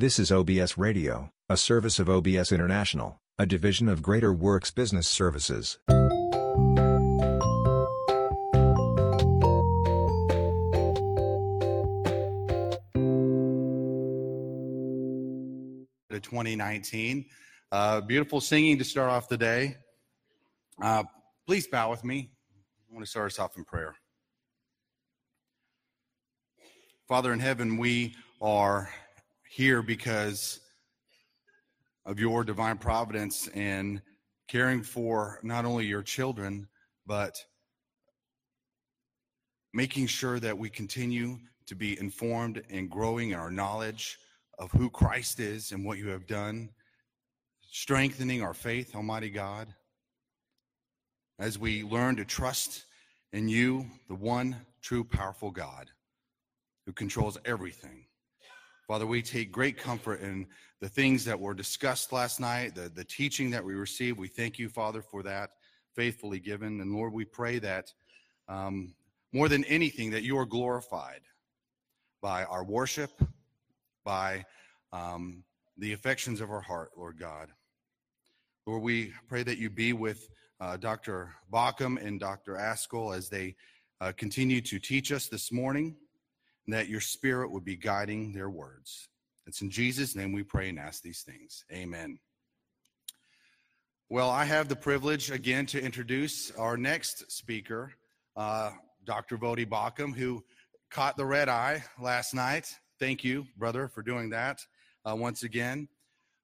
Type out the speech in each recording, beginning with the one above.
This is OBS Radio, a service of OBS International, a division of Greater Works Business Services. To 2019. Beautiful singing to start off the day. Please bow with me. I want to start us off in prayer. Father in heaven, we are here because of your divine providence in caring for not only your children, but making sure that we continue to be informed and growing in our knowledge of who Christ is and what you have done, strengthening our faith, Almighty God, as we learn to trust in you, the one true powerful God who controls everything. Father, we take great comfort in the things that were discussed last night, the teaching that we received. We thank you, Father, for that faithfully given. And Lord, we pray that more than anything, that you are glorified by our worship, by the affections of our heart, Lord God. Lord, we pray that you be with Dr. Baucham and Dr. Ascol as they continue to teach us this morning, and that your spirit would be guiding their words. It's in Jesus' name we pray and ask these things. Amen. Well, I have the privilege again to introduce our next speaker, Dr. Voddie Baucham, who caught the red eye last night. Thank you, brother, for doing that once again.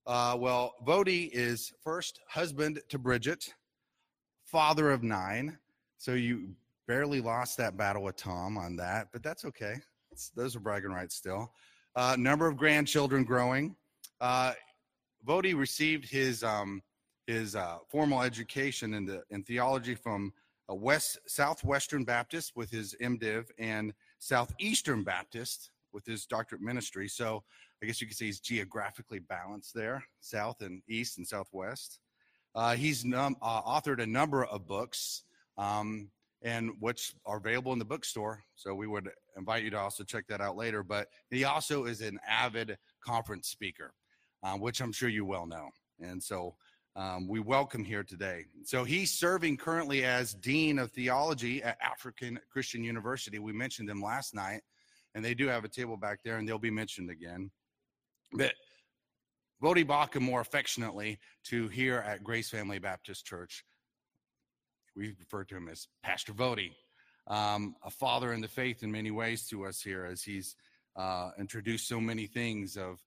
Well, Voddie is first husband to Bridget, father of 9, so you barely lost that battle with Tom on that, but that's okay. Those are bragging rights still. Number of grandchildren growing. Voddie received his formal education in theology from Southwestern Baptist with his MDiv and Southeastern Baptist with his doctorate ministry. So I guess you could say he's geographically balanced there, south and east and southwest. He's authored a number of books, and which are available in the bookstore. So we would invite you to also check that out later. But he also is an avid conference speaker, which I'm sure you well know. And so we welcome here today. So he's serving currently as Dean of Theology at African Christian University. We mentioned him last night, and they do have a table back there, and they'll be mentioned again. But Voddie Baucham, more affectionately to here at Grace Family Baptist Church, we refer to him as Pastor Voddie, a father in the faith in many ways to us here, as he's introduced so many things of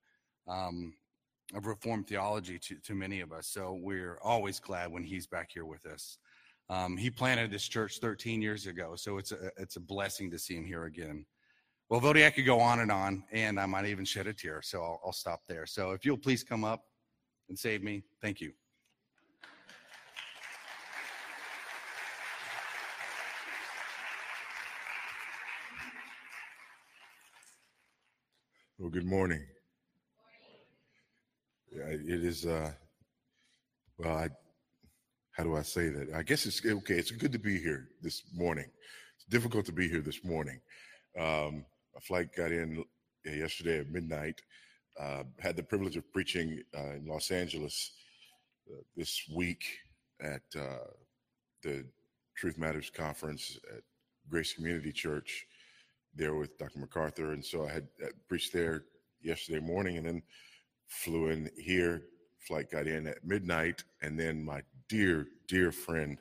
Reformed theology to many of us. So we're always glad when he's back here with us. He planted this church 13 years ago, so it's a blessing to see him here again. Well, Voddie, I could go on, and I might even shed a tear, so I'll stop there. So if you'll please come up and save me, thank you. Well, good morning. Yeah, it is, how do I say that? I guess it's okay. It's good to be here this morning. It's difficult to be here this morning. My flight got in yesterday at midnight. Had the privilege of preaching in Los Angeles this week at the Truth Matters Conference at Grace Community Church there with Dr. MacArthur. And so I had preached there yesterday morning and then flew in here. Flight got in at midnight. And then my dear, dear friend,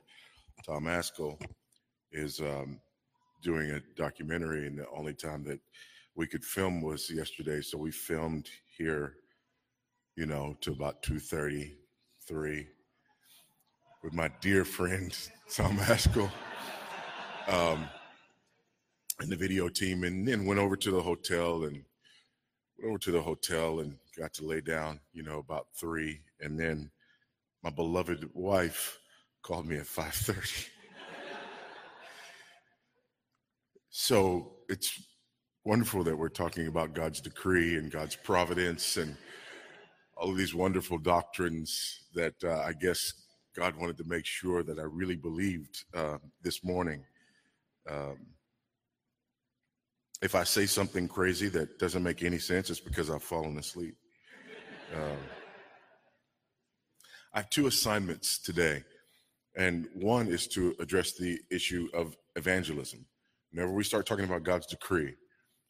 Tom Ascol, is doing a documentary, and the only time that we could film was yesterday. So we filmed here, to about 2:30, 3 with my dear friend, Tom Ascol, and the video team, and then went over to the hotel and got to lay down, about 3. And then my beloved wife called me at 5:30. So it's wonderful that we're talking about God's decree and God's providence and all of these wonderful doctrines that I guess God wanted to make sure that I really believed this morning. If I say something crazy that doesn't make any sense, it's because I've fallen asleep. I have two assignments today, and one is to address the issue of evangelism. Whenever we start talking about God's decree,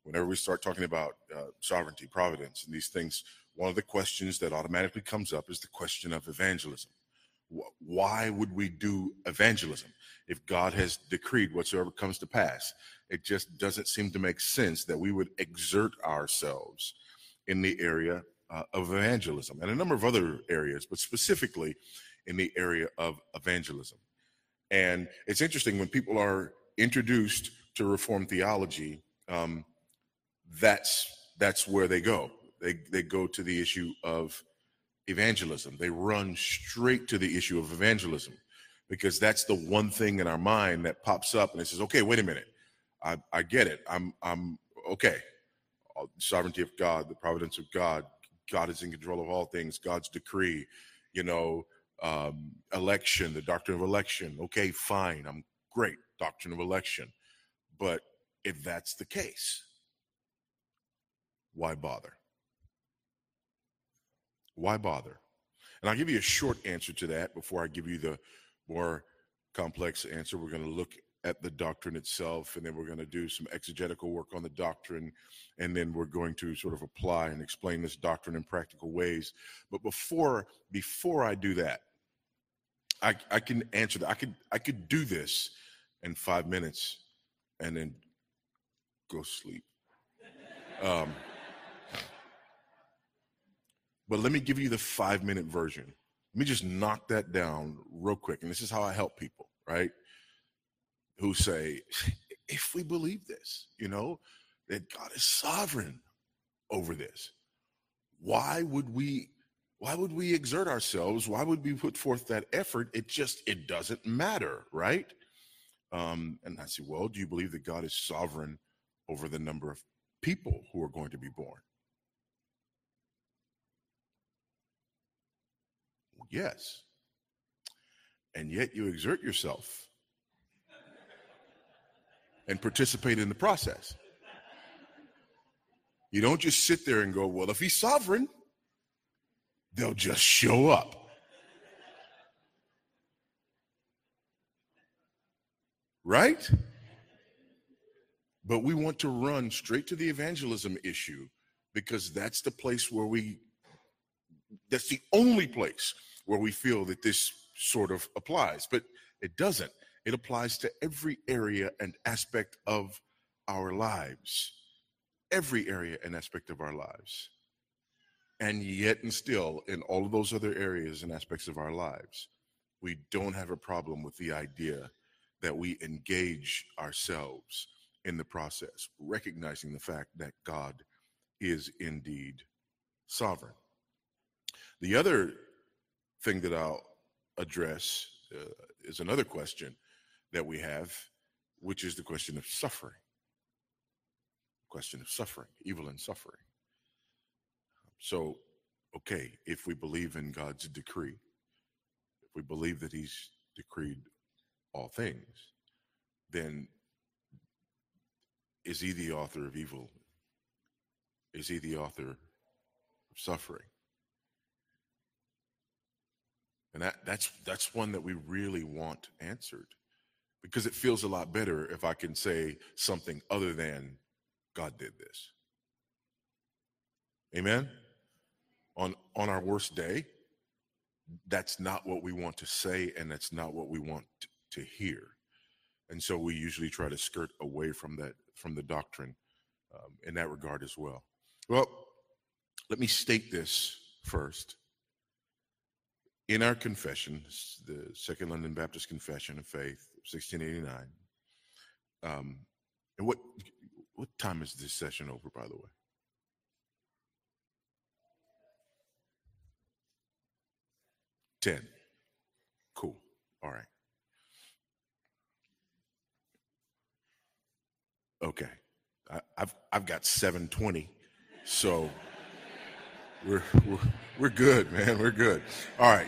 whenever we start talking about sovereignty, providence, and these things, one of the questions that automatically comes up is the question of evangelism. Why would we do evangelism if God has decreed whatsoever comes to pass? It just doesn't seem to make sense that we would exert ourselves in the area of evangelism and a number of other areas, but specifically in the area of evangelism. And it's interesting when people are introduced to Reformed theology, that's where they go. They go to the issue of evangelism. They run straight to the issue of evangelism because that's the one thing in our mind that pops up and it says, okay, wait a minute. I get it. I'm okay. Sovereignty of God, the providence of God, God is in control of all things, God's decree, election, the doctrine of election. Okay, fine. I'm great. Doctrine of election. But if that's the case, why bother? Why bother? And I'll give you a short answer to that before I give you the more complex answer. We're going to look at the doctrine itself, and then we're going to do some exegetical work on the doctrine, and then we're going to sort of apply and explain this doctrine in practical ways. But before I do that, I can answer that. I could do this in 5 minutes and then go sleep. But let me give you the 5-minute version. Let me just knock that down real quick. And this is how I help people, right? Who say, if we believe this, that God is sovereign over this, why would we exert ourselves? Why would we put forth that effort? It doesn't matter, right? And I say, well, do you believe that God is sovereign over the number of people who are going to be born? Yes. And yet you exert yourself and participate in the process. You don't just sit there and go, well, if he's sovereign, they'll just show up. Right? But we want to run straight to the evangelism issue because that's the place where that's the only place where we feel that this sort of applies, but it doesn't. It applies to every area and aspect of our lives, every area and aspect of our lives. And yet and still, in all of those other areas and aspects of our lives, we don't have a problem with the idea that we engage ourselves in the process, recognizing the fact that God is indeed sovereign. The other thing that I'll address is another question that we have, which is the question of suffering. Question of suffering, evil and suffering. So, okay, if we believe in God's decree, if we believe that he's decreed all things, then is he the author of evil? Is he the author of suffering? And that's one that we really want answered, because it feels a lot better if I can say something other than God did this. Amen? On our worst day, that's not what we want to say, and that's not what we want to hear. And so we usually try to skirt away from the doctrine in that regard as well. Well, let me state this first. In our confession, the Second London Baptist Confession of Faith, 1689. And what time is this session over, by the way? Ten. Cool. All right. Okay. I've got 7:20, so. We're good, man. We're good. All right.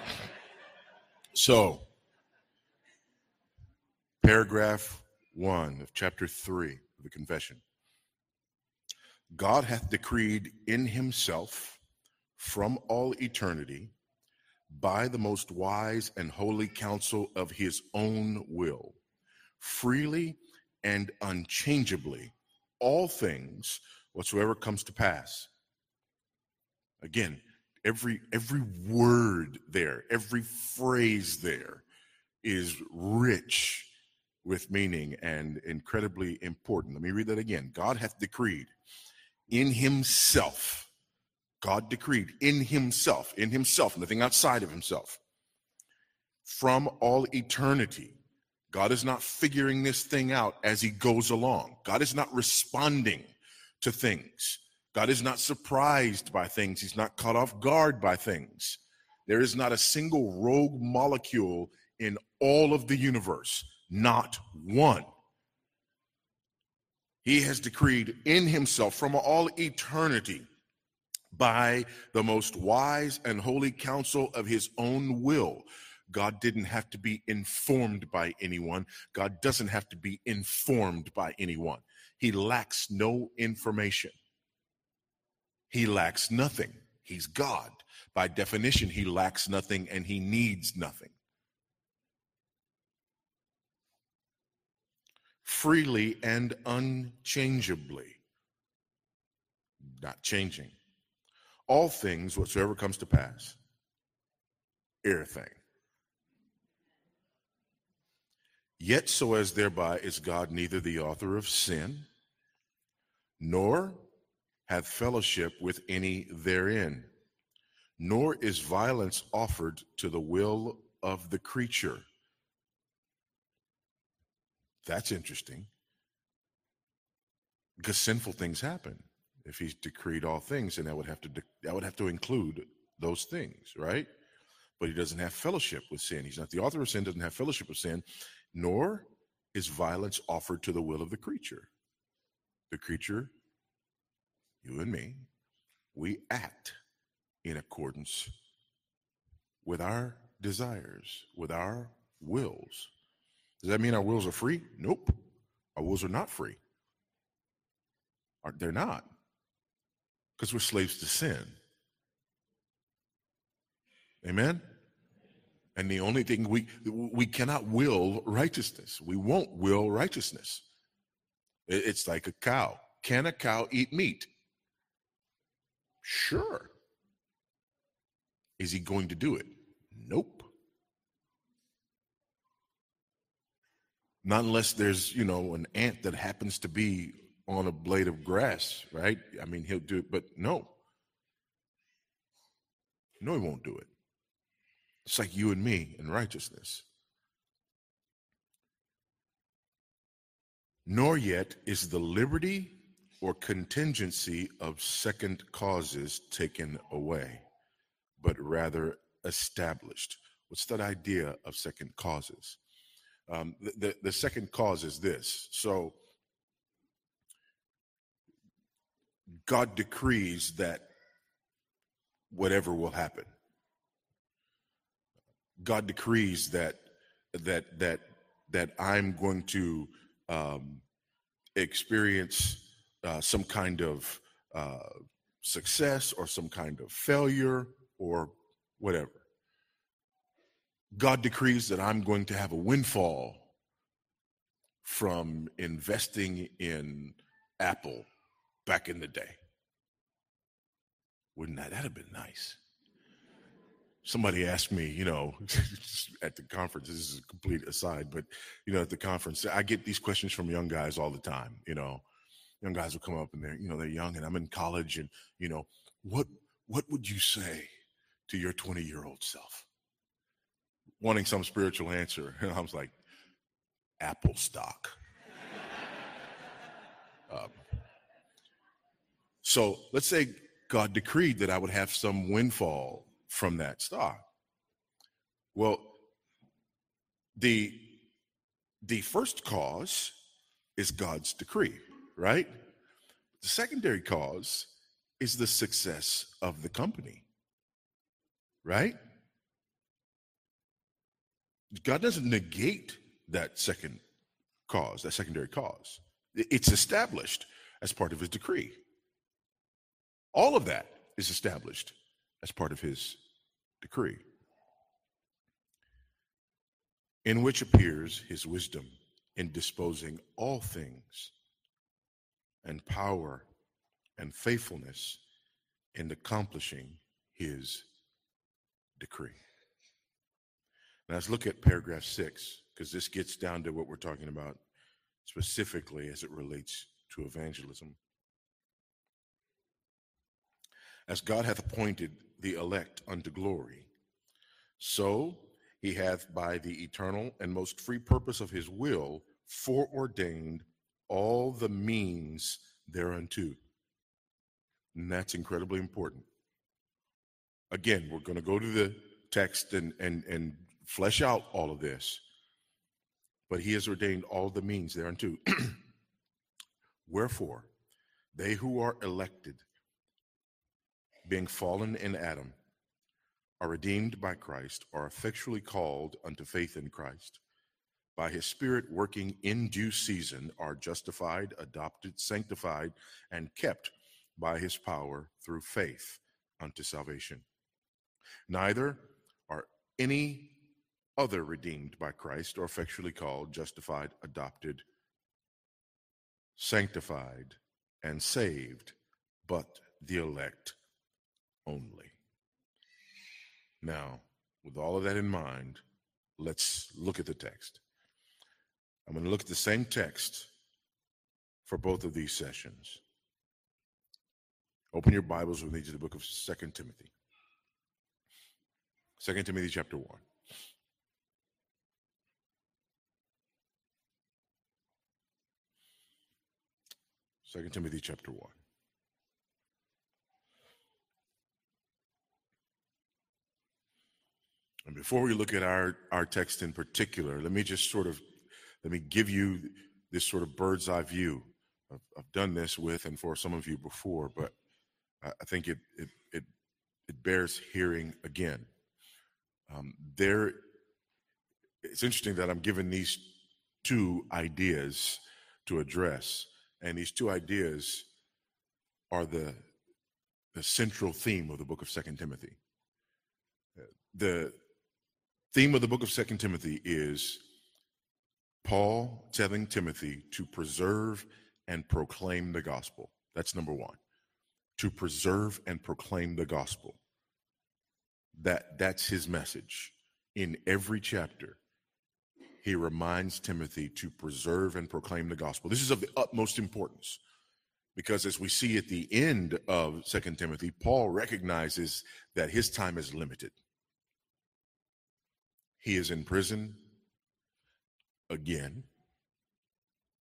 So, paragraph 1 of chapter 3 of the Confession. God hath decreed in himself from all eternity by the most wise and holy counsel of his own will, freely and unchangeably, all things whatsoever comes to pass. Again, every word there, every phrase there is rich with meaning and incredibly important. Let me read that again. God hath decreed in himself. God decreed in himself, nothing outside of himself. From all eternity, God is not figuring this thing out as he goes along. God is not responding to things. God is not surprised by things. He's not caught off guard by things. There is not a single rogue molecule in all of the universe, not one. He has decreed in himself from all eternity by the most wise and holy counsel of his own will. God didn't have to be informed by anyone. God doesn't have to be informed by anyone. He lacks no information. He lacks nothing. He's God. By definition, he lacks nothing and he needs nothing. Freely and unchangeably, not changing, all things whatsoever comes to pass, everything. Yet so as thereby is God neither the author of sin, nor hath fellowship with any therein, nor is violence offered to the will of the creature. That's interesting, because sinful things happen. If he's decreed all things, then that would have to include those things, right? But he doesn't have fellowship with sin. He's not the author of sin, doesn't have fellowship with sin, nor is violence offered to the will of the creature. The creature, you and me, we act in accordance with our desires, with our wills. Does that mean our wills are free? Nope. Our wills are not free. They're not. Because we're slaves to sin. Amen? And the only thing we cannot will righteousness. We won't will righteousness. It's like a cow. Can a cow eat meat? Sure. Is he going to do it? Nope. Not unless there's, an ant that happens to be on a blade of grass, right? I mean, he'll do it, but no. No, he won't do it. It's like you and me in righteousness. Nor yet is the liberty or contingency of second causes taken away, but rather established. What's that idea of second causes? The second cause is this. So God decrees that whatever will happen. God decrees that I'm going to experience some kind of success or some kind of failure or whatever. God decrees that I'm going to have a windfall from investing in Apple back in the day. Wouldn't that have been nice? Somebody asked me, at the conference, this is a complete aside, but, at the conference, I get these questions from young guys all the time. Young guys will come up and they're young and I'm in college and, what would you say to your 20-year-old self? Wanting some spiritual answer. And I was like, Apple stock. So let's say God decreed that I would have some windfall from that stock. Well, the first cause is God's decree, right? The secondary cause is the success of the company, right? God doesn't negate that second cause, that secondary cause. It's established as part of his decree. All of that is established That's part of his decree. In which appears his wisdom in disposing all things, and power and faithfulness in accomplishing his decree. Now let's look at paragraph 6, because this gets down to what we're talking about specifically as it relates to evangelism. As God hath appointed the elect unto glory, so he hath by the eternal and most free purpose of his will foreordained all the means thereunto. And that's incredibly important. Again, we're going to go to the text and flesh out all of this. But he has ordained all the means thereunto. Wherefore, they who are elected, being fallen in Adam, are redeemed by Christ, are effectually called unto faith in Christ. By his Spirit working in due season, are justified, adopted, sanctified, and kept by his power through faith unto salvation. Neither are any other redeemed by Christ, or effectually called, justified, adopted, sanctified, and saved, but the elect only. Now, with all of that in mind, let's look at the text. I'm going to look at the same text for both of these sessions. Open your Bibles with me to the book of 2 Timothy. 2 Timothy chapter 1. And before we look at our text in particular, let me give you this sort of bird's eye view. I've done this with and for some of you before, but I think it bears hearing again. It's interesting that I'm given these two ideas to address. And these two ideas are the central theme of the book of 2 Timothy. The theme of the book of 2 Timothy is Paul telling Timothy to preserve and proclaim the gospel. That's number one, to preserve and proclaim the gospel. That's his message. In every chapter, he reminds Timothy to preserve and proclaim the gospel. This is of the utmost importance, because as we see at the end of 2 Timothy, Paul recognizes that his time is limited. He is in prison again.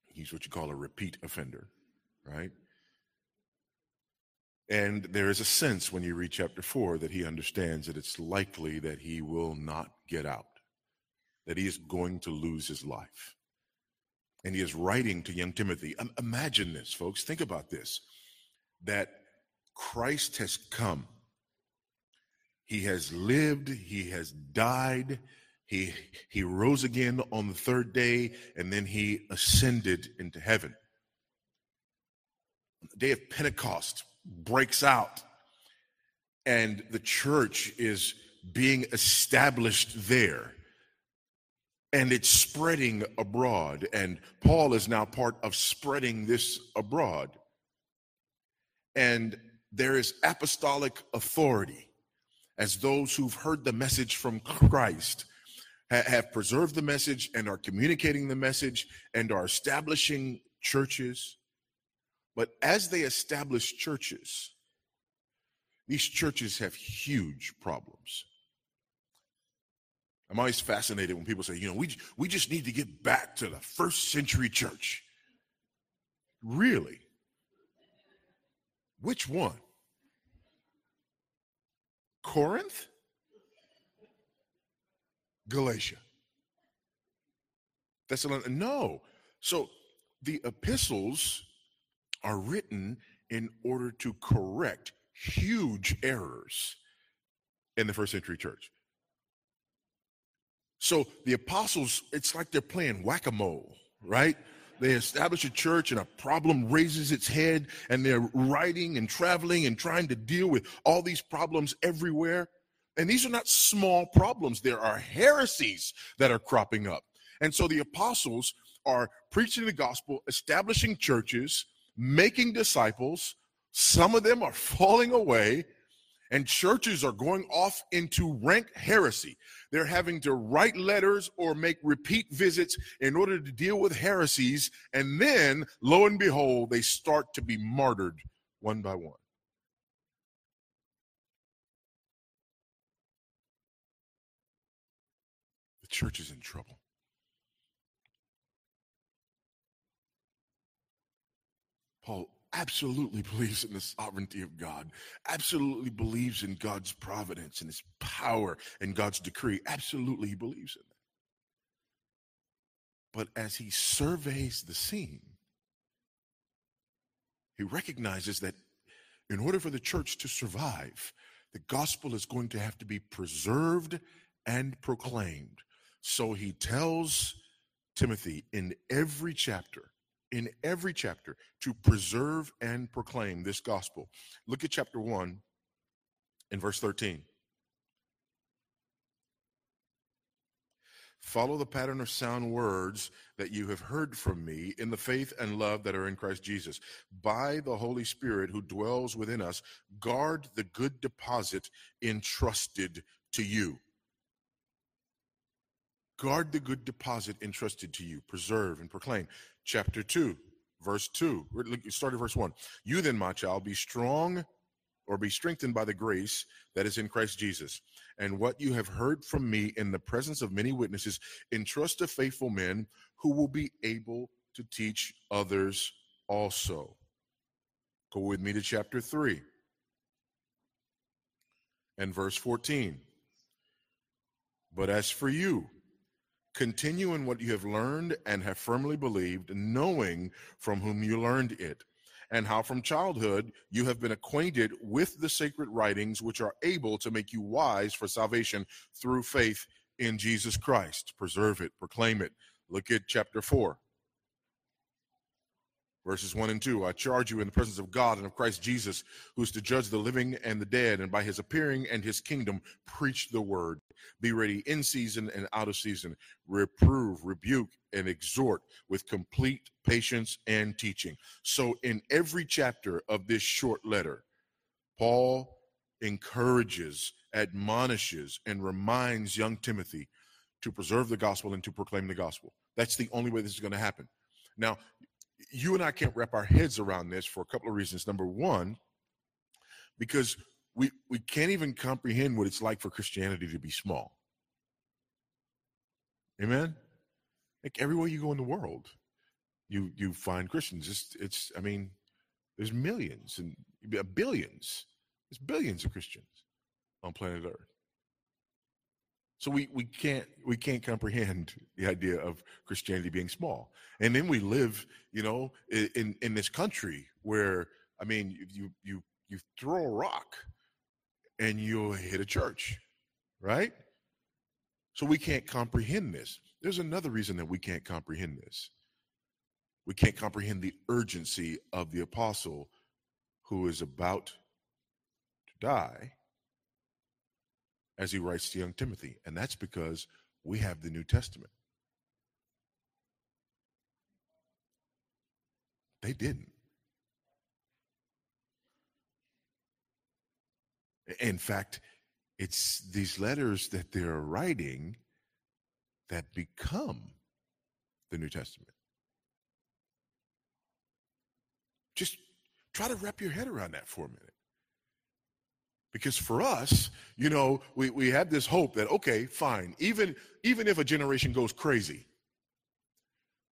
He's what you call a repeat offender, right? And there is a sense when you read chapter 4 that he understands that it's likely that he will not get out, that he is going to lose his life. And he is writing to young Timothy. Imagine this, folks. Think about this, that Christ has come. He has lived. He has died. He rose again on the third day, and then he ascended into heaven. The day of Pentecost breaks out, and the church is being established there, and it's spreading abroad, and Paul is now part of spreading this abroad. And there is apostolic authority as those who've heard the message from Christ have preserved the message and are communicating the message and are establishing churches. But as they establish churches, these churches have huge problems. I'm always fascinated when people say, you know, we just need to get back to the first century church. Really? Which one? Corinth? Galatia? Thessalonica? No. So the epistles are written in order to correct huge errors in the first century church. So the apostles, it's like they're playing whack-a-mole, right? They establish a church and a problem raises its head, and they're writing and traveling and trying to deal with all these problems everywhere. And these are not small problems. There are heresies that are cropping up. And so the apostles are preaching the gospel, establishing churches, making disciples. Some of them are falling away, and churches are going off into rank heresy. They're having to write letters or make repeat visits in order to deal with heresies. And then, lo and behold, they start to be martyred one by one. The church is in trouble. Paul absolutely believes in the sovereignty of God, absolutely believes in God's providence and his power and God's decree. Absolutely, he believes in that. But as he surveys the scene, he recognizes that in order for the church to survive, the gospel is going to have to be preserved and proclaimed. So he tells Timothy in every chapter, to preserve and proclaim this gospel. Look at chapter 1 and verse 13. Follow the pattern of sound words that you have heard from me in the faith and love that are in Christ Jesus. By the Holy Spirit who dwells within us, guard the good deposit entrusted to you. Guard the good deposit entrusted to you. Preserve and proclaim. Chapter 2, verse 2. Start at verse 1. You then, my child, be strong or be strengthened by the grace that is in Christ Jesus. And what you have heard from me in the presence of many witnesses, entrust to faithful men who will be able to teach others also. Go with me to chapter 3 and verse 14. But as for you, continue in what you have learned and have firmly believed, knowing from whom you learned it, and how from childhood you have been acquainted with the sacred writings, which are able to make you wise for salvation through faith in Jesus Christ. Preserve it, proclaim it. Look at chapter 4, verses 1 and 2. I charge you in the presence of God and of Christ Jesus, who is to judge the living and the dead, and by his appearing and his kingdom, preach the word. Be ready in season and out of season. Reprove, rebuke, and exhort with complete patience and teaching. So in every chapter of this short letter, Paul encourages, admonishes, and reminds young Timothy to preserve the gospel and to proclaim the gospel. That's the only way this is going to happen. Now, you and I can't wrap our heads around this for a couple of reasons. Number one, because we can't even comprehend what it's like for Christianity to be small. Amen? Like everywhere you go in the world, you find Christians. It's I mean, there's millions and billions. There's billions of Christians on planet Earth. So we can't comprehend the idea of Christianity being small. And then we live, you know, in this country where, I mean, you throw a rock and you'll hit a church, right? So we can't comprehend this. There's another reason that we can't comprehend this. We can't comprehend the urgency of the apostle who is about to die as he writes to young Timothy. And that's because we have the New Testament. They didn't. In fact, it's these letters that they're writing that become the New Testament. Just try to wrap your head around that for a minute. Because for us, you know, we have this hope that, okay, fine, even if a generation goes crazy,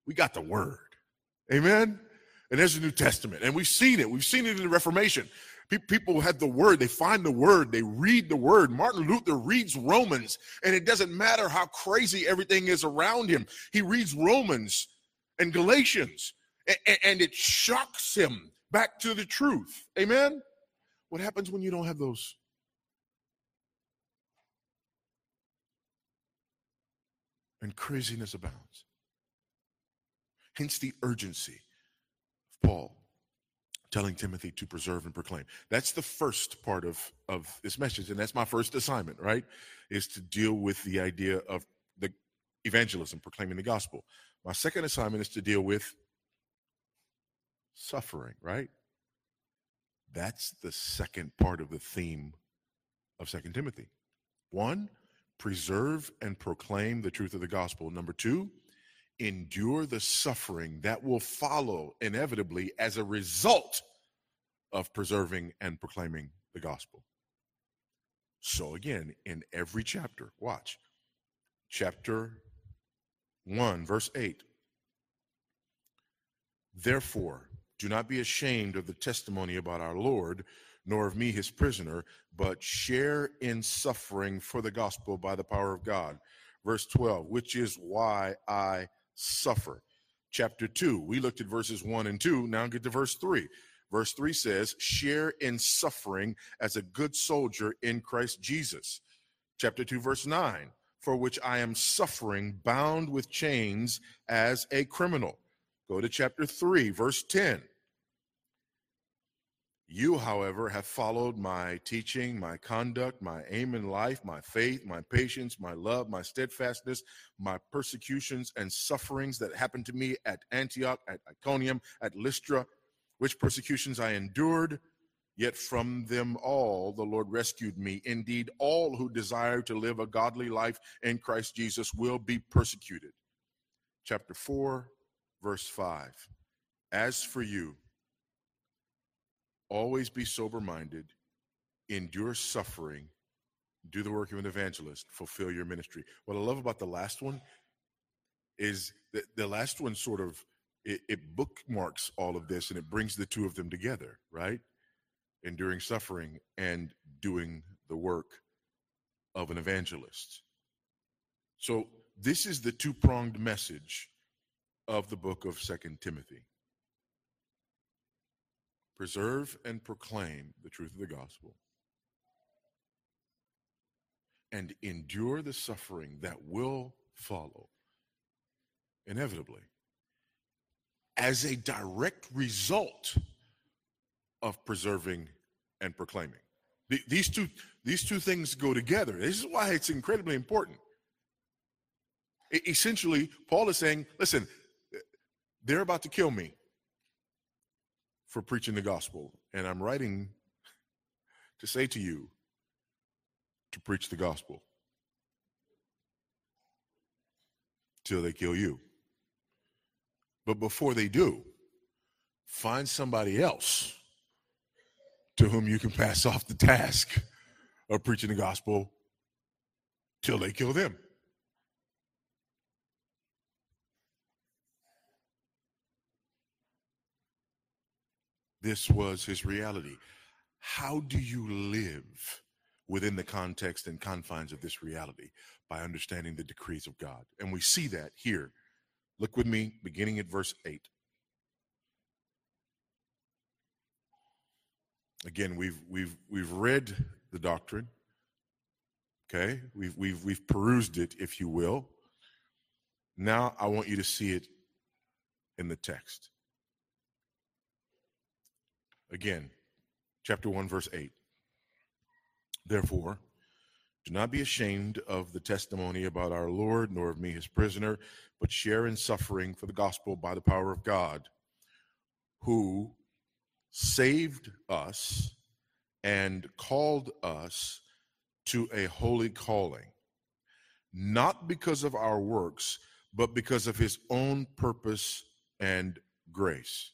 we got the word. Amen? And there's the New Testament. And we've seen it. We've seen it in the Reformation. People had the word. They find the word. They read the word. Martin Luther reads Romans, and it doesn't matter how crazy everything is around him. He reads Romans and Galatians, and it shocks him back to the truth. Amen? What happens when you don't have those? And craziness abounds. Hence the urgency of Paul telling Timothy to preserve and proclaim. That's the first part of this message, and that's my first assignment, right, is to deal with the idea of the evangelism, proclaiming the gospel. My second assignment is to deal with suffering, right? That's the second part of the theme of 2 Timothy. One, preserve and proclaim the truth of the gospel. Number two, endure the suffering that will follow inevitably as a result of preserving and proclaiming the gospel. So again, in every chapter, watch. Chapter 1, verse 8. Therefore, do not be ashamed of the testimony about our Lord, nor of me his prisoner, but share in suffering for the gospel by the power of God. Verse 12, which is why I suffer. Chapter 2, we looked at verses 1 and 2, now get to verse 3. Verse 3 says, share in suffering as a good soldier in Christ Jesus. Chapter 2, verse 9, for which I am suffering, bound with chains as a criminal. Go to chapter 3, verse 10. You, however, have followed my teaching, my conduct, my aim in life, my faith, my patience, my love, my steadfastness, my persecutions and sufferings that happened to me at Antioch, at Iconium, at Lystra, which persecutions I endured, yet from them all the Lord rescued me. Indeed, all who desire to live a godly life in Christ Jesus will be persecuted. Chapter 4, verse 5, as for you, always be sober-minded, endure suffering, do the work of an evangelist, fulfill your ministry. What I love about the last one is that the last one sort of, it bookmarks all of this and it brings the two of them together, right? Enduring suffering and doing the work of an evangelist. So this is the two-pronged message of the book of 2 Timothy. Preserve and proclaim the truth of the gospel, and endure the suffering that will follow inevitably as a direct result of preserving and proclaiming. These two things go together. This is why it's incredibly important. Essentially, Paul is saying, listen, they're about to kill me for preaching the gospel, and I'm writing to say to you to preach the gospel till they kill you. But before they do, find somebody else to whom you can pass off the task of preaching the gospel till they kill them. This was his reality. How do you live within the context and confines of this reality? By understanding the decrees of God. And we see that here. Look with me, beginning at verse 8. Again, we've read the doctrine. Okay? We've perused it, if you will. Now I want you to see it in the text. Again, chapter 1, verse 8. Therefore, do not be ashamed of the testimony about our Lord, nor of me his prisoner, but share in suffering for the gospel by the power of God, who saved us and called us to a holy calling, not because of our works, but because of his own purpose and grace.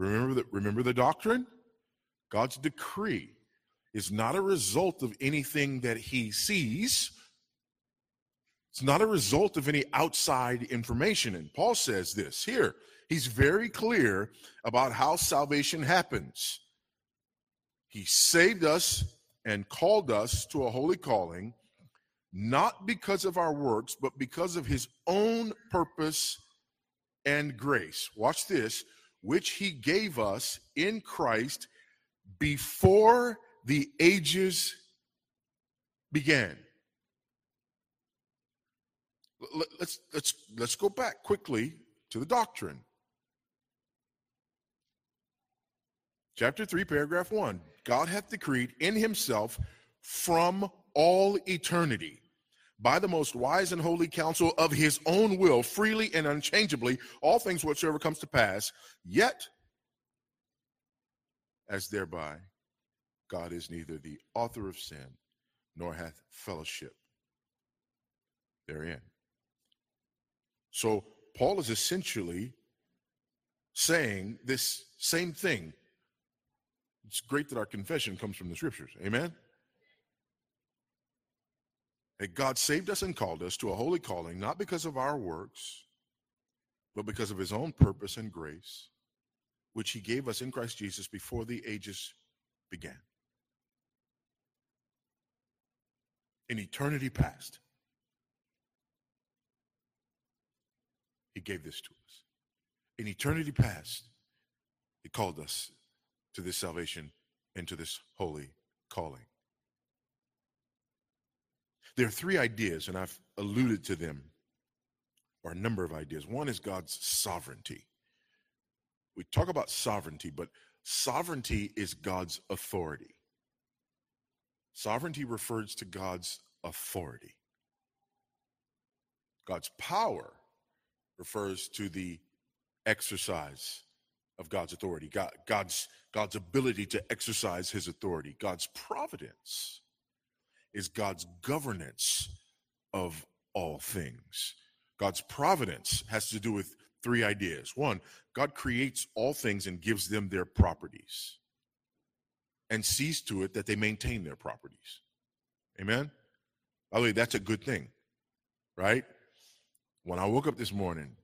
Remember the doctrine? God's decree is not a result of anything that he sees. It's not a result of any outside information. And Paul says this here. He's very clear about how salvation happens. He saved us and called us to a holy calling, not because of our works, but because of his own purpose and grace. Watch this. Which he gave us in Christ before the ages began. Let's go back quickly to the doctrine. Chapter 3, paragraph 1, God hath decreed in himself from all eternity, by the most wise and holy counsel of his own will, freely and unchangeably, all things whatsoever comes to pass, yet as thereby God is neither the author of sin, nor hath fellowship therein. So Paul is essentially saying this same thing. It's great that our confession comes from the scriptures. Amen? That God saved us and called us to a holy calling, not because of our works, but because of his own purpose and grace, which he gave us in Christ Jesus before the ages began. In eternity past, he gave this to us. In eternity past, he called us to this salvation and to this holy calling. There are three ideas, and I've alluded to them, or a number of ideas. One is God's sovereignty. We talk about sovereignty, but sovereignty is God's authority. Sovereignty refers to God's authority. God's power refers to the exercise of God's authority, God's ability to exercise his authority. God's providence is God's governance of all things. God's providence has to do with three ideas. One, God creates all things and gives them their properties and sees to it that they maintain their properties. Amen? By the way, that's a good thing, right? When I woke up this morning,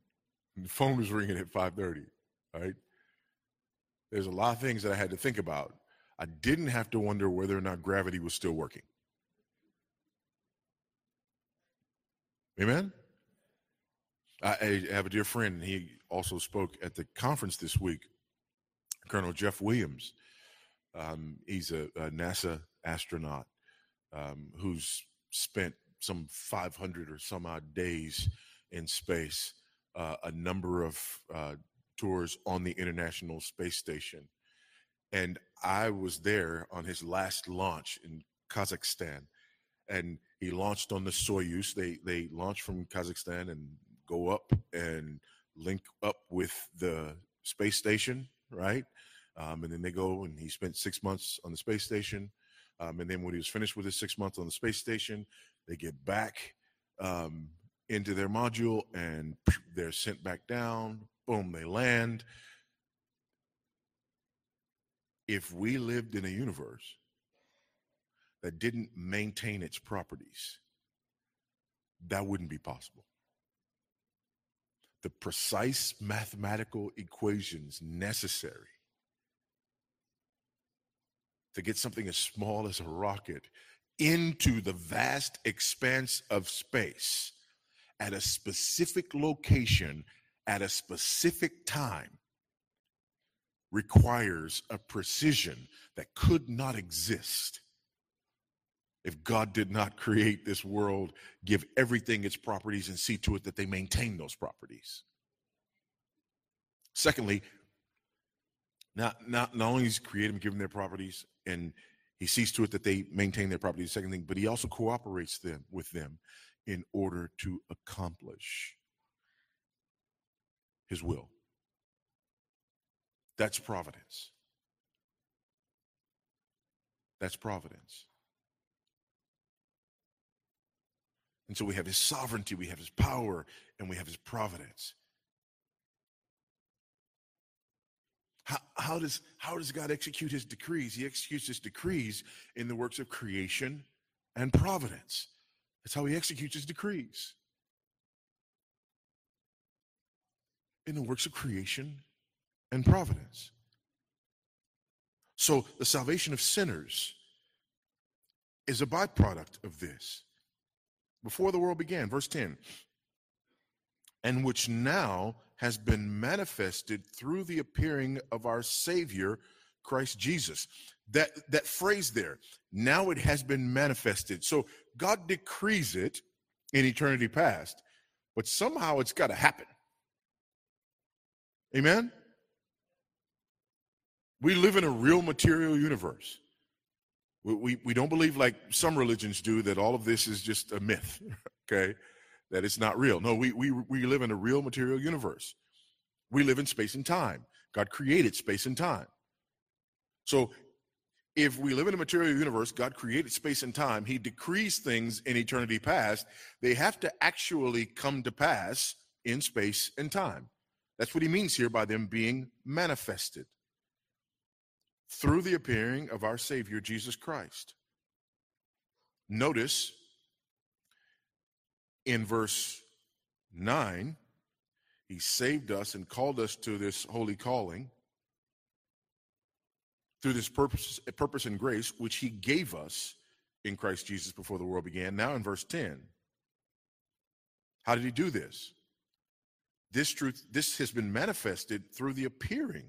the phone was ringing at 5:30, right? There's a lot of things that I had to think about. I didn't have to wonder whether or not gravity was still working. Amen? I have a dear friend, and he also spoke at the conference this week, Colonel Jeff Williams. He's a NASA astronaut who's spent some 500 or some odd days in space, a number of tours on the International Space Station. And I was there on his last launch in Kazakhstan, and he launched on the Soyuz. They launch from Kazakhstan and go up and link up with the space station, right? And then they go, and he spent 6 months on the space station. And then when he was finished with his 6 months on the space station, they get back into their module, and they're sent back down. Boom, they land. If we lived in a universe that didn't maintain its properties, that wouldn't be possible. The precise mathematical equations necessary to get something as small as a rocket into the vast expanse of space at a specific location at a specific time requires a precision that could not exist if God did not create this world, give everything its properties, and see to it that they maintain those properties. Secondly, not only does he create them, give them their properties, and he sees to it that they maintain their properties, second thing, but he also cooperates with them in order to accomplish his will. That's providence. That's providence. And so we have his sovereignty, we have his power, and we have his providence. How does God execute his decrees? He executes his decrees in the works of creation and providence. That's how he executes his decrees. In the works of creation and providence. So the salvation of sinners is a byproduct of this. Before the world began, verse 10, and which now has been manifested through the appearing of our Savior, Christ Jesus. That phrase there, now it has been manifested. So God decrees it in eternity past, but somehow it's got to happen. Amen? We live in a real material universe. We don't believe, like some religions do, that all of this is just a myth, okay, that it's not real. No, we live in a real material universe. We live in space and time. God created space and time. So if we live in a material universe, God created space and time. He decrees things in eternity past. They have to actually come to pass in space and time. That's what he means here by them being manifested through the appearing of our Savior, Jesus Christ. Notice in verse 9, he saved us and called us to this holy calling through this purpose and grace, which he gave us in Christ Jesus before the world began. Now in verse 10, how did he do this? This truth, this has been manifested through the appearing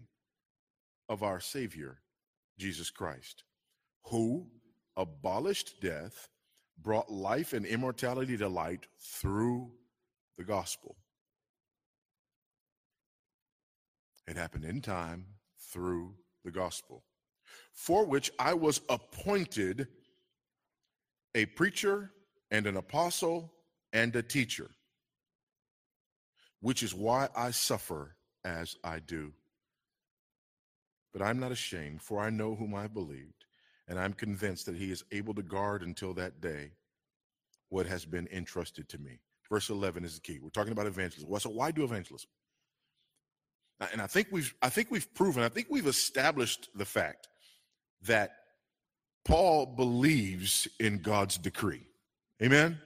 of our Savior, Jesus Christ, who abolished death, brought life and immortality to light through the gospel. It happened in time through the gospel, for which I was appointed a preacher and an apostle and a teacher, which is why I suffer as I do. But I'm not ashamed, for I know whom I believed, and I'm convinced that he is able to guard until that day what has been entrusted to me. Verse 11 is the key. We're talking about evangelism. Well, so why do evangelism? And I think we've established the fact that Paul believes in God's decree. Amen?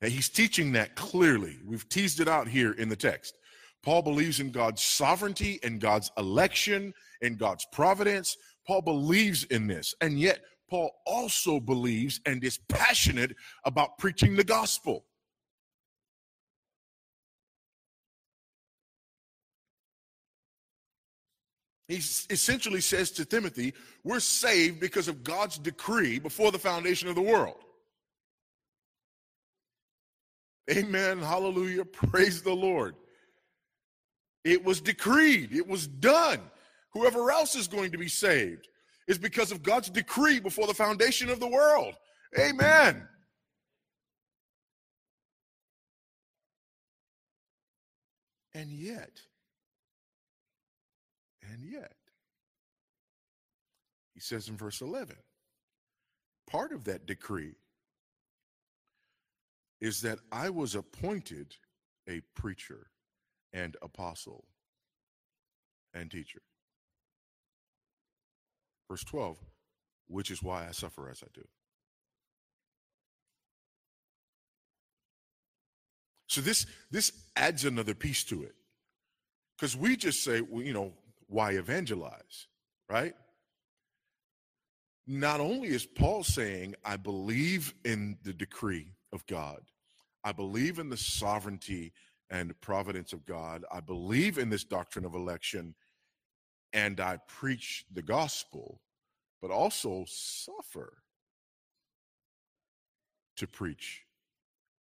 And he's teaching that clearly. We've teased it out here in the text. Paul believes in God's sovereignty and God's election and God's providence. Paul believes in this. And yet, Paul also believes and is passionate about preaching the gospel. He essentially says to Timothy, we're saved because of God's decree before the foundation of the world. Amen, hallelujah, praise the Lord. It was decreed. It was done. Whoever else is going to be saved is because of God's decree before the foundation of the world. Amen. And yet, he says in verse 11, part of that decree is that I was appointed a preacher and apostle and teacher. Verse 12, which is why I suffer as I do. So this adds another piece to it, because we just say, well, you know, why evangelize, right? Not only is Paul saying, I believe in the decree of God, I believe in the sovereignty and providence of God, I believe in this doctrine of election, and I preach the gospel, but also suffer to preach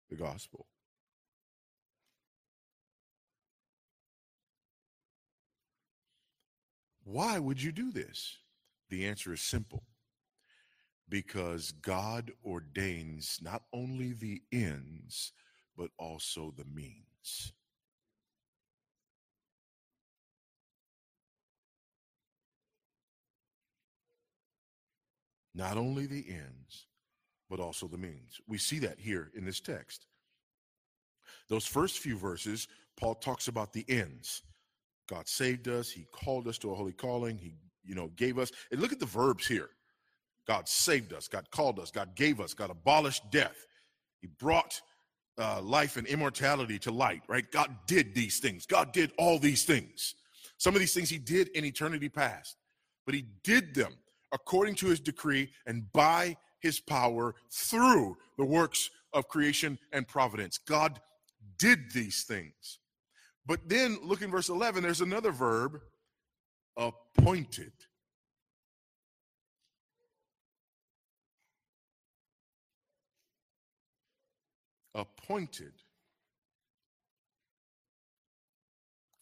the gospel. Why would you do this? The answer is simple. Because God ordains not only the ends, but also the means. Not only the ends, but also the means. We see that here in this text. Those first few verses, Paul talks about the ends. God saved us. He called us to a holy calling. He, gave us. And look at the verbs here. God saved us. God called us. God gave us. God abolished death. He brought life and immortality to light, right? God did these things. God did all these things. Some of these things he did in eternity past, but he did them according to his decree and by his power through the works of creation and providence. God did these things. But then look in verse 11, there's another verb, appointed. Appointed.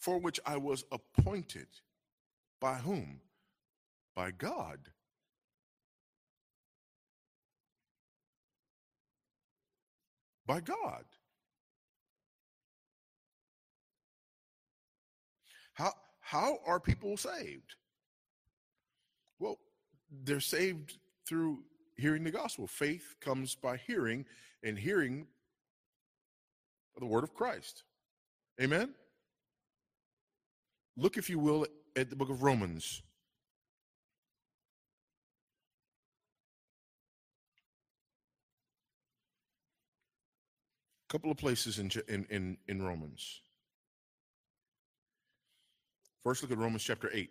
for which I was appointed. By whom? By God. By God. How are people saved? Well, they're saved through hearing the gospel. Faith comes by hearing, and hearing the word of Christ. Amen? Look, if you will, at the book of Romans. A couple of places in Romans. First, look at Romans chapter 8.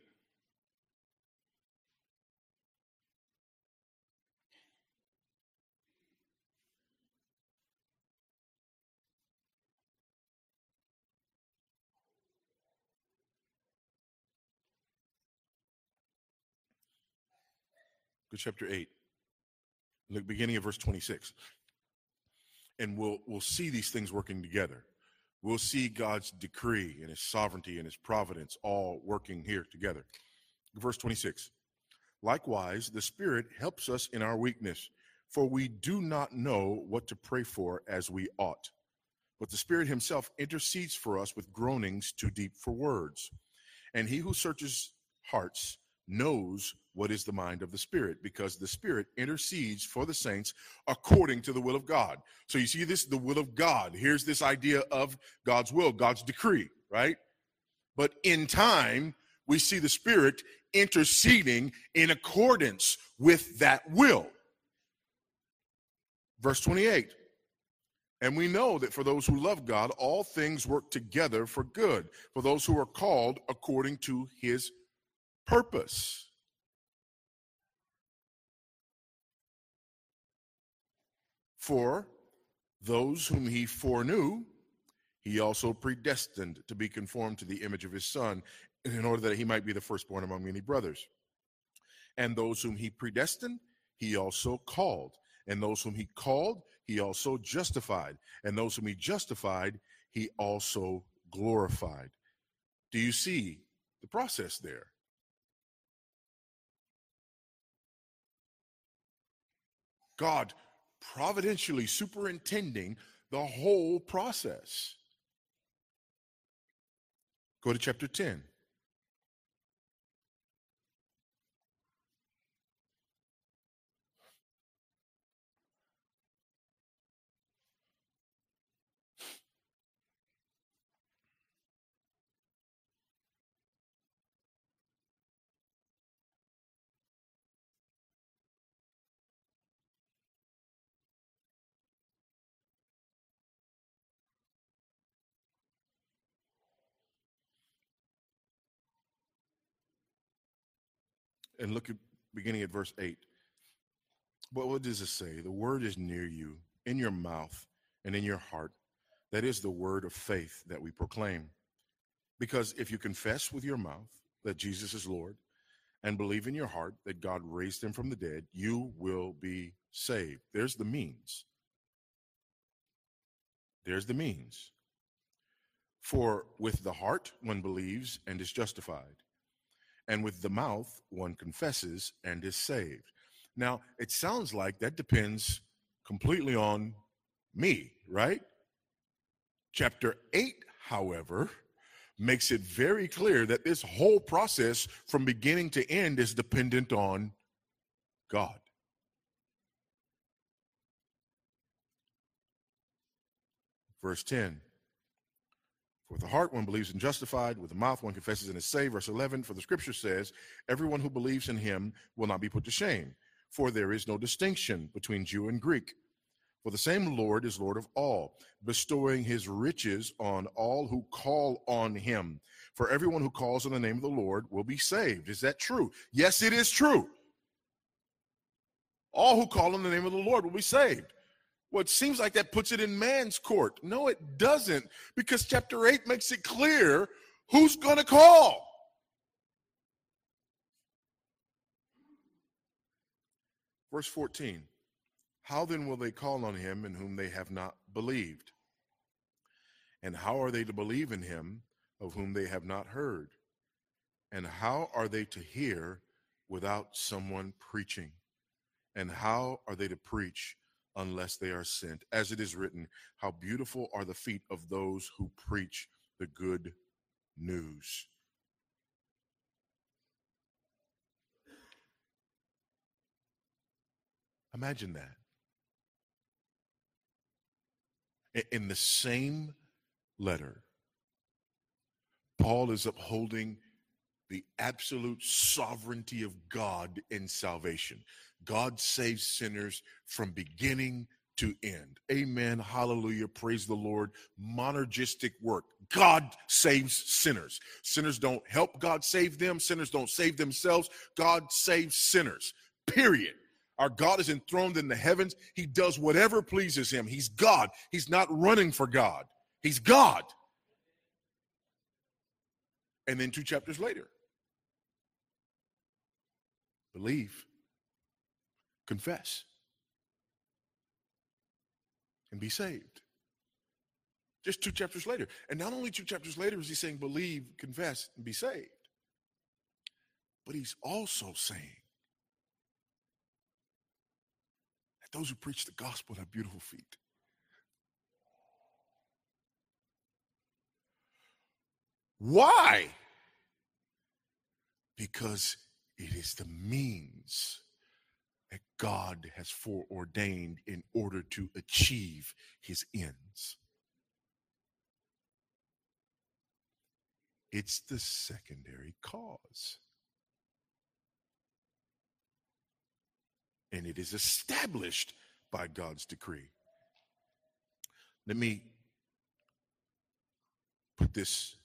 Look at chapter 8. Look, beginning of verse 26. And we'll see these things working together. We'll see God's decree and his sovereignty and his providence all working here together. Verse 26, likewise, the Spirit helps us in our weakness, for we do not know what to pray for as we ought. But the Spirit himself intercedes for us with groanings too deep for words. And he who searches hearts knows what is the mind of the Spirit, because the Spirit intercedes for the saints according to the will of God. So you see this, the will of God. Here's this idea of God's will, God's decree, right? But in time, we see the Spirit interceding in accordance with that will. Verse 28, and we know that for those who love God, all things work together for good, for those who are called according to his purpose. For those whom he foreknew, he also predestined to be conformed to the image of his Son, in order that he might be the firstborn among many brothers. And those whom he predestined, he also called. And those whom he called, he also justified. And those whom he justified, he also glorified. Do you see the process there? God providentially superintending the whole process. Go to chapter 10. And look at beginning at verse 8. But what does it say? The word is near you, in your mouth and in your heart. That is the word of faith that we proclaim. Because if you confess with your mouth that Jesus is Lord and believe in your heart that God raised him from the dead, you will be saved. There's the means. There's the means. For with the heart one believes and is justified. And with the mouth, one confesses and is saved. Now, it sounds like that depends completely on me, right? Chapter 8, however, makes it very clear that this whole process from beginning to end is dependent on God. Verse 10. With the heart, one believes and justified. With the mouth, one confesses and is saved. Verse 11, for the scripture says, everyone who believes in him will not be put to shame, for there is no distinction between Jew and Greek. For the same Lord is Lord of all, bestowing his riches on all who call on him. For everyone who calls on the name of the Lord will be saved. Is that true? Yes, it is true. All who call on the name of the Lord will be saved. Well, it seems like that puts it in man's court. No, it doesn't, because chapter 8 makes it clear who's going to call. Verse 14, how then will they call on him in whom they have not believed? And how are they to believe in him of whom they have not heard? And how are they to hear without someone preaching? And how are they to preach unless they are sent? As it is written, how beautiful are the feet of those who preach the good news. Imagine that. In the same letter, Paul is upholding the absolute sovereignty of God in salvation. God saves sinners from beginning to end. Amen. Hallelujah. Praise the Lord. Monergistic work. God saves sinners. Sinners don't help God save them. Sinners don't save themselves. God saves sinners. Period. Our God is enthroned in the heavens. He does whatever pleases him. He's God. He's not running for God. He's God. And then two chapters later, believe, confess, and be saved. Just two chapters later. And not only two chapters later is he saying believe, confess, and be saved, but he's also saying that those who preach the gospel have beautiful feet. Why? Because it is the means that God has foreordained in order to achieve his ends. It's the secondary cause. And it is established by God's decree. Let me put this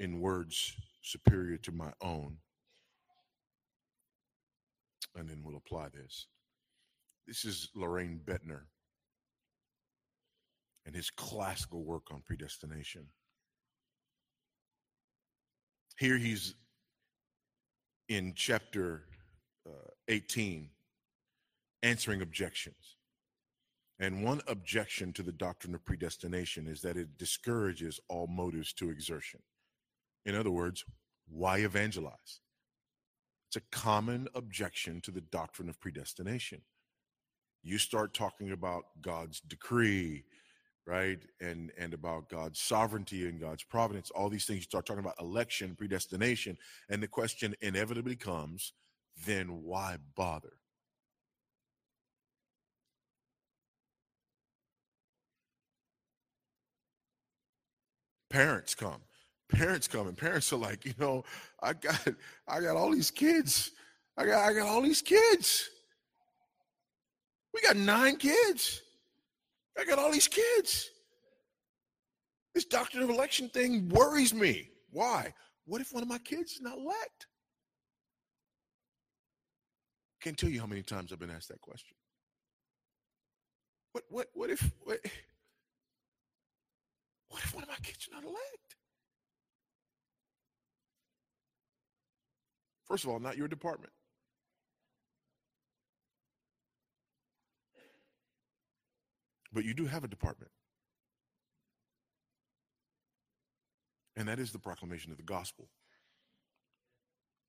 in words superior to my own, and then we'll apply this. This is Lorraine Bettner and his classical work on predestination. Here he's in chapter 18, answering objections. And one objection to the doctrine of predestination is that it discourages all motives to exertion. In other words, why evangelize? It's a common objection to the doctrine of predestination. You start talking about God's decree, right? And about God's sovereignty and God's providence, all these things. You start talking about election, predestination, and the question inevitably comes, then why bother? Parents come. Parents come, and parents are like, you know, I got all these kids. I got all these kids. We got 9 kids. I got all these kids. This doctrine of election thing worries me. Why? What if one of my kids is not elect? Can't tell you how many times I've been asked that question. What if one of my kids are not elect? First of all, not your department. But you do have a department. And that is the proclamation of the gospel.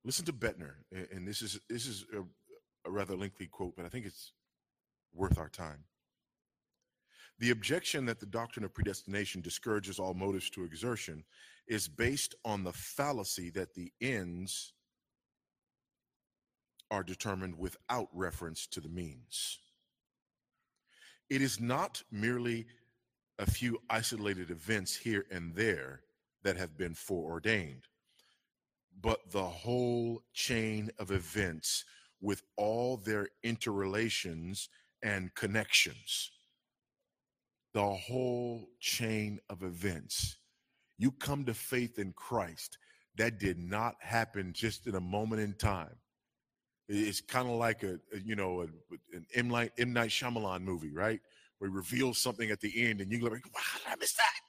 Listen to Bettner, and this is a rather lengthy quote, but I think it's worth our time. The objection that the doctrine of predestination discourages all motives to exertion is based on the fallacy that the ends are determined without reference to the means. It is not merely a few isolated events here and there that have been foreordained, but the whole chain of events with all their interrelations and connections. The whole chain of events. You come to faith in Christ. That did not happen just in a moment in time. It's kind of like an M. Night Shyamalan movie, right? Where he reveals something at the end and you go like, wow, did I miss that?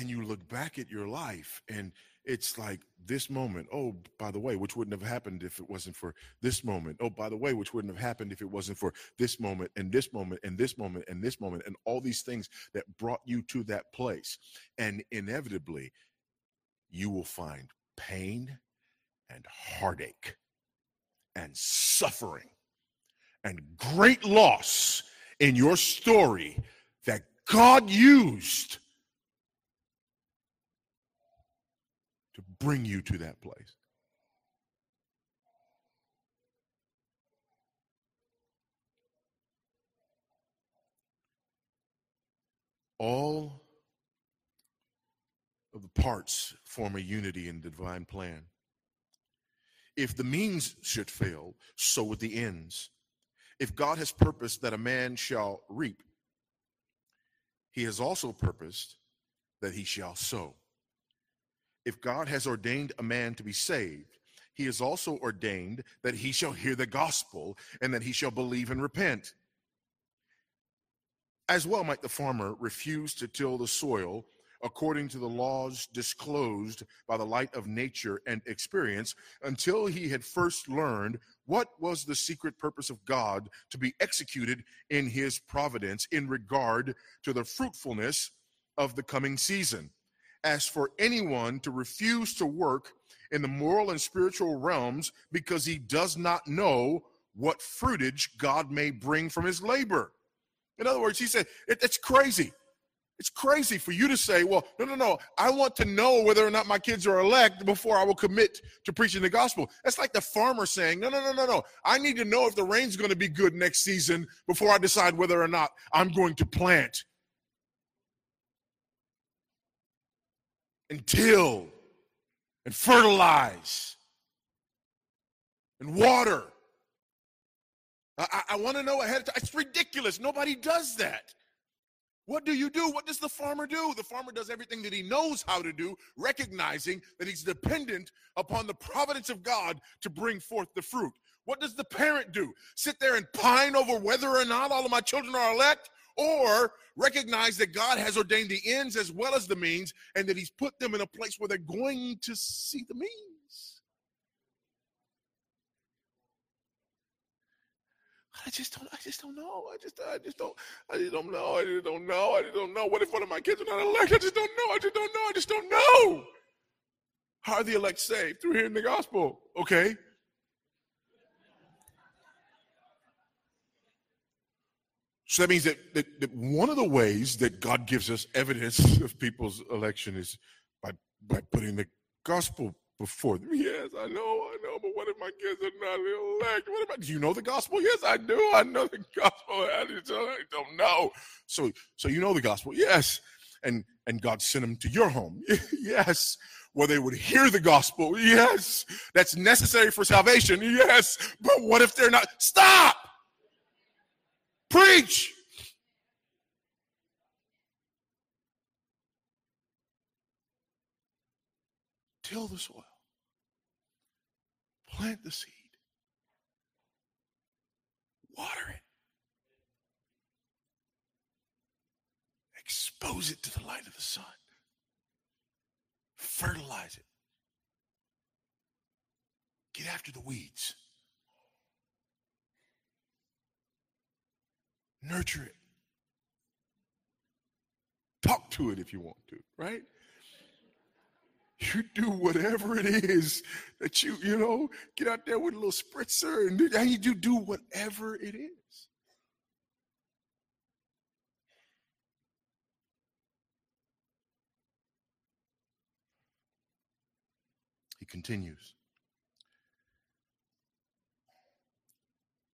And you look back at your life and It's like this moment, oh, by the way, which wouldn't have happened if it wasn't for this moment. Oh, by the way, which wouldn't have happened if it wasn't for this moment and this moment and this moment and this moment and all these things that brought you to that place. And inevitably, you will find pain and heartache and suffering and great loss in your story that God used to bring you to that place. All of the parts form a unity in the divine plan. If the means should fail, so would the ends. If God has purposed that a man shall reap, he has also purposed that he shall sow. If God has ordained a man to be saved, he has also ordained that he shall hear the gospel and that he shall believe and repent. As well might the farmer refuse to till the soil according to the laws disclosed by the light of nature and experience until he had first learned what was the secret purpose of God to be executed in his providence in regard to the fruitfulness of the coming season. As for anyone to refuse to work in the moral and spiritual realms because he does not know what fruitage God may bring from his labor. In other words, he said, it's crazy. It's crazy for you to say, well, no, I want to know whether or not my kids are elect before I will commit to preaching the gospel. That's like the farmer saying, no, I need to know if the rain's going to be good next season before I decide whether or not I'm going to plant. And till and fertilize and water. I want to know ahead of time. It's ridiculous. Nobody does that. What do you do? What does the farmer do? The farmer does everything that he knows how to do, recognizing that he's dependent upon the providence of God to bring forth the fruit. What does the parent do? Sit there and pine over whether or not all of my children are elect? Or recognize that God has ordained the ends as well as the means, and that he's put them in a place where they're going to see the means. I just don't know. What if one of my kids are not elect? I just don't know. How are the elect saved? Through hearing the gospel. Okay. So that means that one of the ways that God gives us evidence of people's election is by putting the gospel before them. Yes, I know, but what if my kids are not elect? Do you know the gospel? Yes, I do. I know the gospel. I don't know. So you know the gospel, yes. And God sent them to your home, yes. Where they would hear the gospel, yes. That's necessary for salvation, yes. But what if they're not? Stop! Preach! Till the soil. Plant the seed. Water it. Expose it to the light of the sun. Fertilize it. Get after the weeds. Nurture it. Talk to it if you want to, right? You do whatever it is that you get out there with a little spritzer and you do whatever it is. He continues.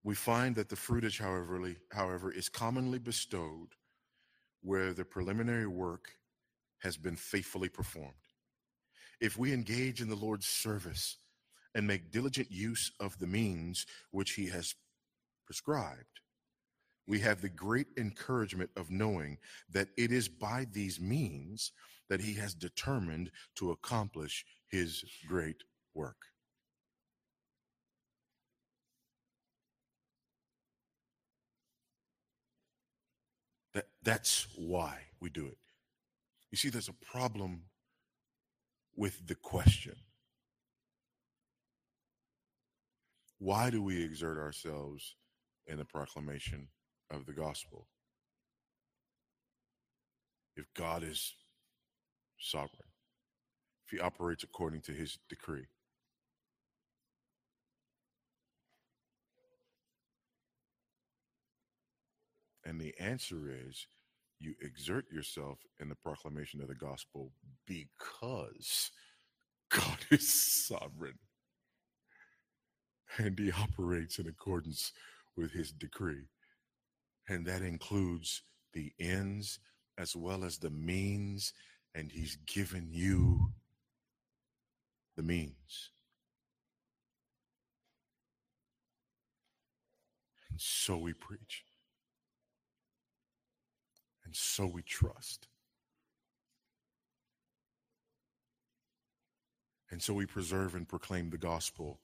We find that the fruitage, however, is commonly bestowed where the preliminary work has been faithfully performed. If we engage in the Lord's service and make diligent use of the means which he has prescribed, we have the great encouragement of knowing that it is by these means that he has determined to accomplish his great work. That's why we do it. You see, there's a problem with the question, why do we exert ourselves in the proclamation of the gospel? If God is sovereign, if he operates according to his decree, and the answer is you exert yourself in the proclamation of the gospel because God is sovereign and he operates in accordance with his decree. And that includes the ends as well as the means, and he's given you the means. And so we preach. And so we trust. And so we preserve and proclaim the gospel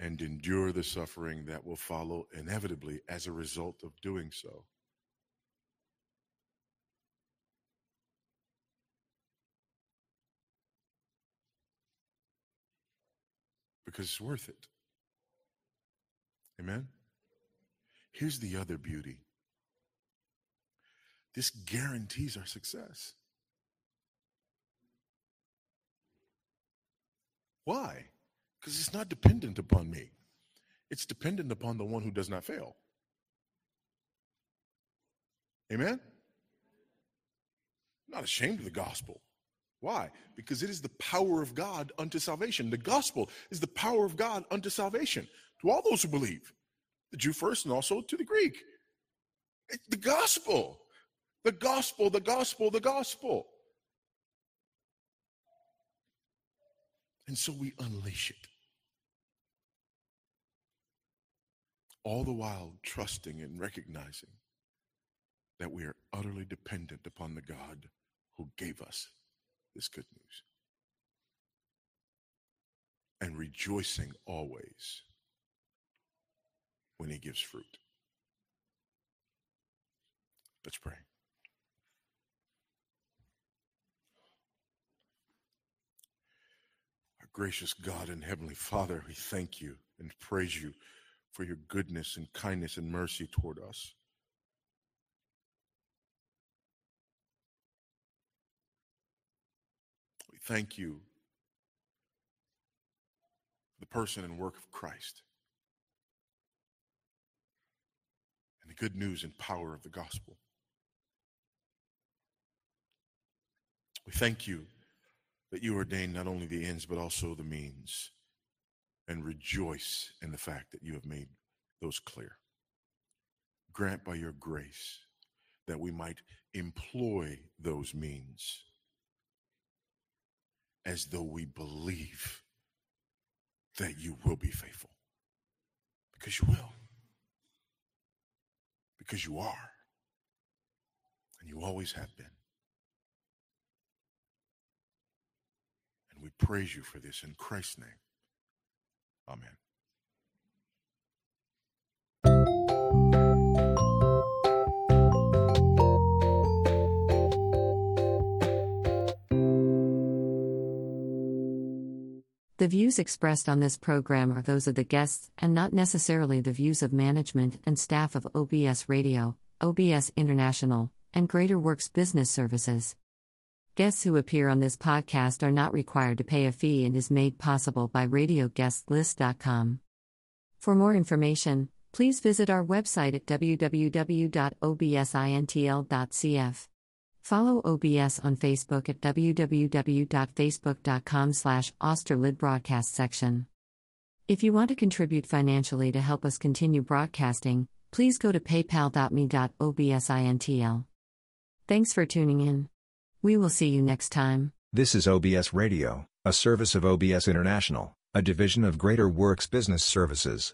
and endure the suffering that will follow inevitably as a result of doing so. Because it's worth it. Amen? Here's the other beauty. This guarantees our success. Why? Because it's not dependent upon me. It's dependent upon the one who does not fail. Amen? I'm not ashamed of the gospel. Why? Because it is the power of God unto salvation. The gospel is the power of God unto salvation to all those who believe, the Jew first and also to the Greek. It's the gospel. The gospel, the gospel, the gospel. And so we unleash it. All the while trusting and recognizing that we are utterly dependent upon the God who gave us this good news. And rejoicing always when he gives fruit. Let's pray. Gracious God and Heavenly Father, we thank you and praise you for your goodness and kindness and mercy toward us. We thank you for the person and work of Christ and the good news and power of the gospel. We thank you that you ordain not only the ends, but also the means, and rejoice in the fact that you have made those clear. Grant by your grace that we might employ those means as though we believe that you will be faithful, because you will, because you are, and you always have been. We praise you for this in Christ's name. Amen. The views expressed on this program are those of the guests and not necessarily the views of management and staff of OBS Radio, OBS International, and Greater Works Business Services. Guests who appear on this podcast are not required to pay a fee and is made possible by radioguestlist.com. For more information, please visit our website at www.obsintl.cf. Follow OBS on Facebook at www.facebook.com/Austerlid Broadcast section. If you want to contribute financially to help us continue broadcasting, please go to paypal.me/obsintl. Thanks for tuning in. We will see you next time. This is OBS Radio, a service of OBS International, a division of Greater Works Business Services.